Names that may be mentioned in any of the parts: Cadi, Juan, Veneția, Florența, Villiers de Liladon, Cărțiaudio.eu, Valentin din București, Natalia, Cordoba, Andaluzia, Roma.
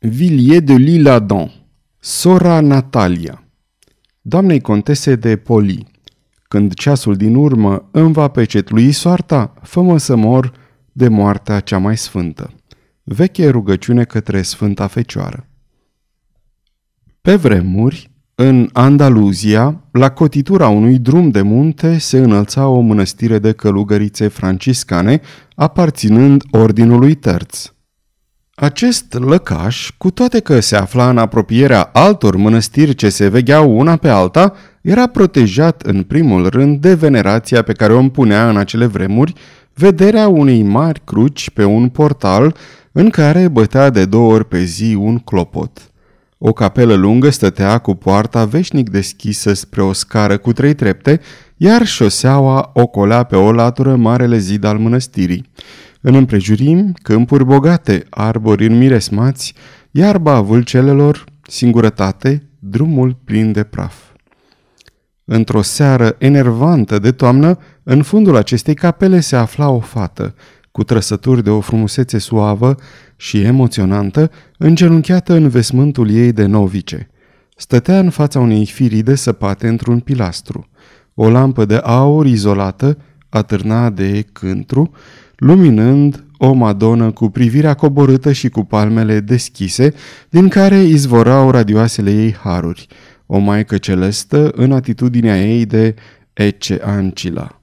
Villiers de Liladon, sora Natalia, doamnei contese de Poli. Când ceasul din urmă îmi va pecetlui soarta, fă-mă să mor de moartea cea mai sfântă. Veche rugăciune către Sfânta Fecioară. Pe vremuri, în Andaluzia, la cotitura unui drum de munte, se înălța o mănăstire de călugărițe franciscane, aparținând Ordinului Terț. Acest lăcaș, cu toate că se afla în apropierea altor mănăstiri ce se vegheau una pe alta, era protejat în primul rând de venerația pe care o împunea în acele vremuri vederea unei mari cruci pe un portal în care bătea de 2 ori pe zi un clopot. O capelă lungă stătea cu poarta veșnic deschisă spre o scară cu 3 trepte, iar șoseaua ocolea pe o latură marele zid al mănăstirii. În împrejurim, câmpuri bogate, arbori înmiresmați, iarba vâlcelelor, singurătate, drumul plin de praf. Într-o seară enervantă de toamnă, în fundul acestei capele se afla o fată, cu trăsături de o frumusețe suavă și emoționantă, îngenunchiată în vesmântul ei de novice. Stătea în fața unei firide săpate într-un pilastru. O lampă de aur izolată atârna de cântru, luminând o madonă cu privirea coborâtă și cu palmele deschise, din care izvorau radioasele ei haruri, o maică celestă în atitudinea ei de Ecce Ancila.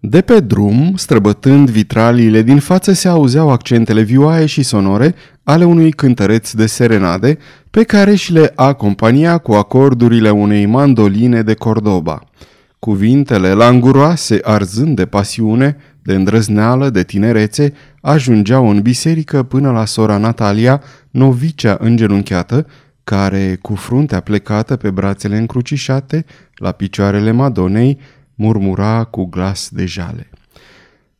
De pe drum, străbătând vitraliile din față, se auzeau accentele vioaie și sonore ale unui cântăreț de serenade, pe care și le acompania cu acordurile unei mandoline de Cordoba. Cuvintele languroase, arzând de pasiune, de îndrăzneală, de tinerețe, ajungeau în biserică până la sora Natalia, novicea îngenunchiată, care, cu fruntea plecată pe brațele încrucișate, la picioarele Madonei, murmura cu glas de jale: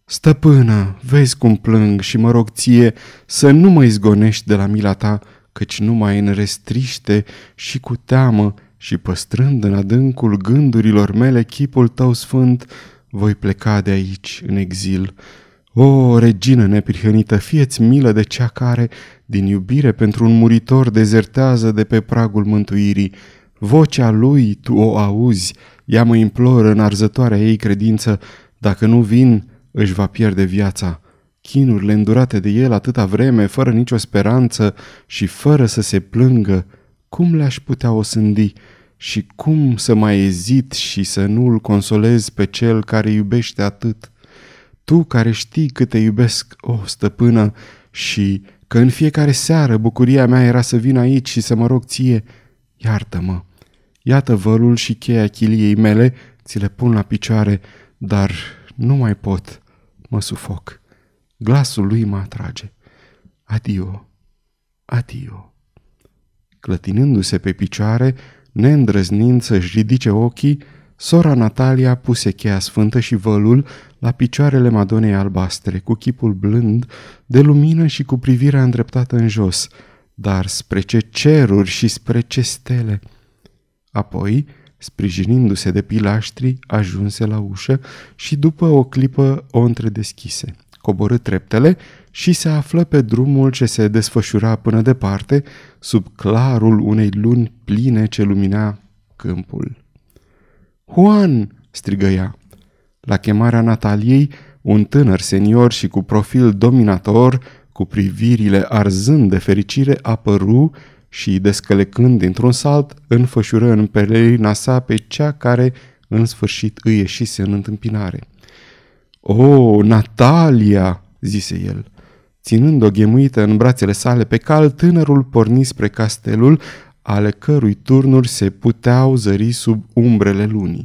„Stăpână, vezi cum plâng și mă rog ție să nu mă izgonești de la mila ta, căci numai în restriște și cu teamă și păstrând în adâncul gândurilor mele chipul tău sfânt, voi pleca de aici în exil. O, regină neprihănită, fie-ți milă de cea care, din iubire pentru un muritor, dezertează de pe pragul mântuirii. Vocea lui tu o auzi, ea mă imploră în arzătoarea ei credință, dacă nu vin, își va pierde viața. Chinurile îndurate de el atâta vreme, fără nicio speranță și fără să se plângă, cum le-aș putea osândi? Și cum să mai ezit și să nu-l consolez pe cel care iubește atât? Tu care știi cât te iubesc, o, stăpână, și că în fiecare seară bucuria mea era să vin aici și să mă rog ție, iartă-mă. Iată vălul și cheia chiliei mele, ți le pun la picioare, dar nu mai pot, mă sufoc. Glasul lui mă atrage. Adio, adio." Clătinându-se pe picioare, neîndrăznind să-și ridice ochii, sora Natalia puse cheia sfântă și vălul la picioarele Madonei albastre, cu chipul blând de lumină și cu privirea îndreptată în jos, dar spre ce ceruri și spre ce stele! Apoi, sprijinindu-se de pilaștri, ajunse la ușă și după o clipă o întredeschise, coborî treptele și se află pe drumul ce se desfășura până departe, sub clarul unei luni pline ce luminea câmpul. „Juan!" strigă ea. La chemarea Nataliei, un tânăr senior și cu profil dominator, cu privirile arzând de fericire, apăru și, descălecând dintr-un salt, înfășură în pelerina sa pe cea care, în sfârșit, îi ieșise în întâmpinare. „O, Natalia!" zise el. Ținând-o ghemuită în brațele sale pe cal, tânărul porni spre castelul, ale cărui turnuri se puteau zări sub umbrele lunii.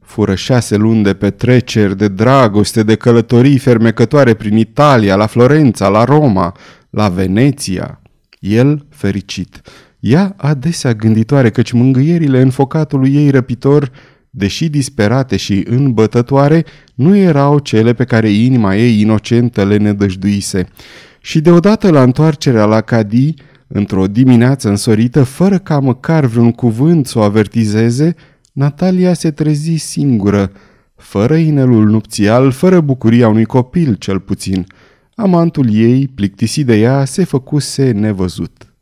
Fură 6 luni de petreceri, de dragoste, de călătorii fermecătoare prin Italia, la Florența, la Roma, la Veneția. El fericit, ea adesea gânditoare, căci mângâierile înfocatului ei răpitor, deși disperate și îmbătătoare, nu erau cele pe care inima ei inocentă le nedăjduise. Și deodată, la întoarcerea la Cadi, într-o dimineață însorită, fără ca măcar vreun cuvânt să o avertizeze, Natalia se trezi singură, fără inelul nupțial, fără bucuria unui copil, cel puțin. amantul ei, plictisit de ea, se făcuse nevăzut.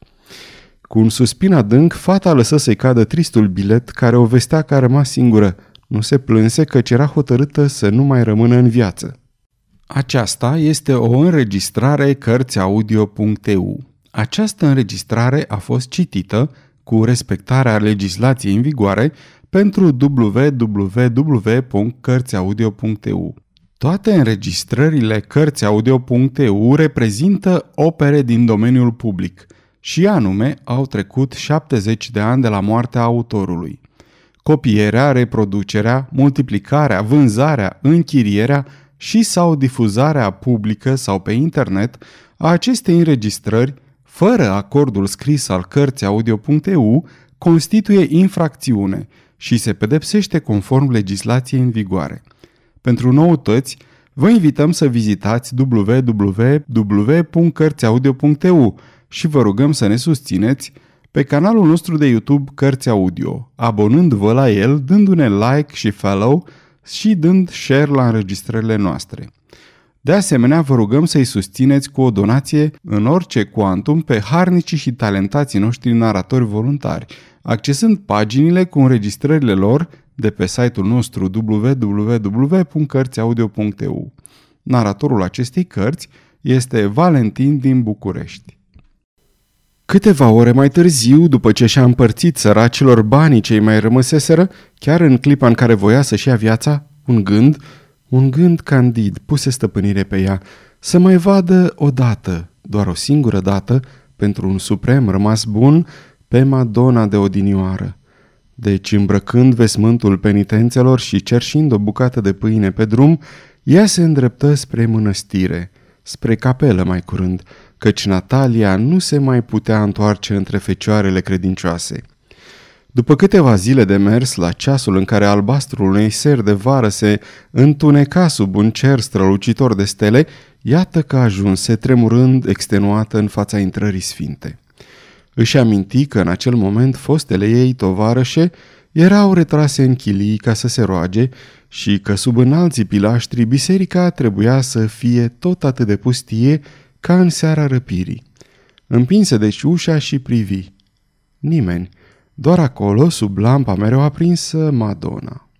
Cu un suspin adânc, fata lăsă să-i cadă tristul bilet care o vestea că a rămas singură. Nu se plânse căci era hotărâtă să nu mai rămână în viață. Aceasta este o înregistrare Cărțiaudio.eu. Această înregistrare a fost citită cu respectarea legislației în vigoare pentru www.cărțiaudio.eu. Toate înregistrările Cărțiaudio.eu reprezintă opere din domeniul public și anume au trecut 70 de ani de la moartea autorului. Copierea, reproducerea, multiplicarea, vânzarea, închirierea și sau difuzarea publică sau pe internet a acestei înregistrări, fără acordul scris al Cărțiaudio.eu, constituie infracțiune și se pedepsește conform legislației în vigoare. Pentru noutăți, vă invităm să vizitați www.cărțiaudio.eu și vă rugăm să ne susțineți pe canalul nostru de YouTube Cărți Audio, abonând-vă la el, dându-ne like și follow și dând share la înregistrările noastre. De asemenea, vă rugăm să-i susțineți cu o donație în orice cuantum pe harnicii și talentații noștri naratori voluntari, accesând paginile cu înregistrările lor de pe site-ul nostru www.cărțiaudio.eu. Naratorul acestei cărți este Valentin din București. Câteva ore mai târziu, după ce și-a împărțit săracilor banii ce-i mai rămăseseră, chiar în clipa în care voia să-și ia viața, un gând candid puse stăpânire pe ea, să mai vadă odată, doar o singură dată, pentru un suprem rămas bun, pe Madonna de odinioară. Deci, îmbrăcând veșmântul penitențelor și cerșind o bucată de pâine pe drum, ea se îndreptă spre mănăstire, spre capelă mai curând, căci Natalia nu se mai putea întoarce între fecioarele credincioase. După câteva zile de mers, la ceasul în care albastrul unei seri de vară se întuneca sub un cer strălucitor de stele, iată că ajunse tremurând, extenuată în fața intrării sfinte. Își aminti că în acel moment fostele ei tovarășe erau retrase în chilii ca să se roage și că sub înalții pilaștri biserica trebuia să fie tot atât de pustie ca în seara răpirii. Împinse deci ușa și privi. Nimeni. Doar acolo, sub lampa mereu aprinsă, Madonna.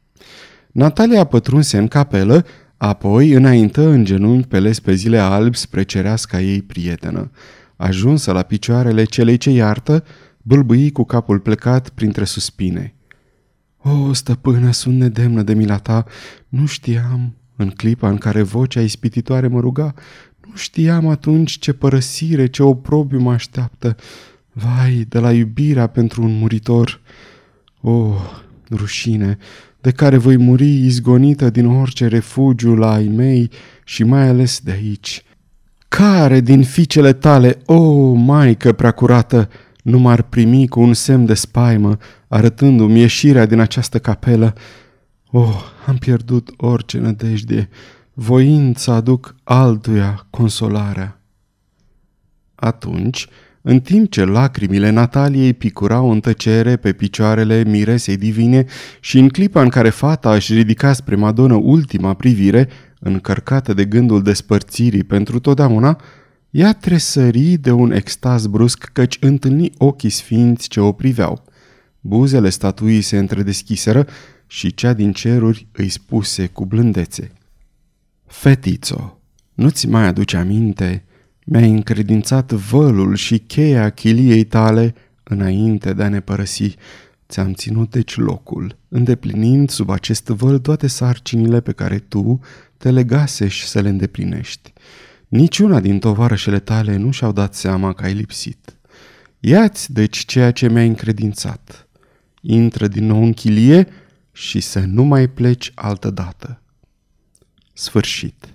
Natalia pătrunse în capelă, apoi înaintă în genunchi pe lespezile albi spre cereasca ei prietenă. Ajunsă la picioarele celei ce iartă, bâlbâi cu capul plecat printre suspine. O, stăpână, sunt nedemnă de mila ta, nu știam, în clipa în care vocea ispititoare mă ruga, nu știam atunci ce părăsire, ce oprobiu mă așteaptă. Vai, de la iubirea pentru un muritor! O, rușine, de care voi muri izgonită din orice refugiu la ai mei și mai ales de aici. Care din fiicele tale, o, maică preacurată, nu m-ar primi cu un semn de spaimă, arătându-mi ieșirea din această capelă? O, am pierdut orice nădejde, voind să aduc altuia consolarea. Atunci, în timp ce lacrimile Nataliei picurau în tăcere pe picioarele miresei divine și în clipa în care fata își ridica spre Madonna ultima privire, încărcată de gândul despărțirii pentru totdeauna, ea tresări de un extaz brusc căci întâlni ochii sfinți ce o priveau. Buzele statuii se întredeschiseră și cea din ceruri îi spuse cu blândețe: Fetițo, nu-ți mai aduci aminte? Mi-ai încredințat vălul și cheia chiliei tale înainte de a ne părăsi. Ți-am ținut deci locul, îndeplinind sub acest văl toate sarcinile pe care tu te legasești să le îndeplinești. Niciuna din tovarășele tale nu și-au dat seama că ai lipsit. Ia-ți deci ceea ce mi-ai încredințat. Intră din nou în chilie și să nu mai pleci altădată. Sfârșit.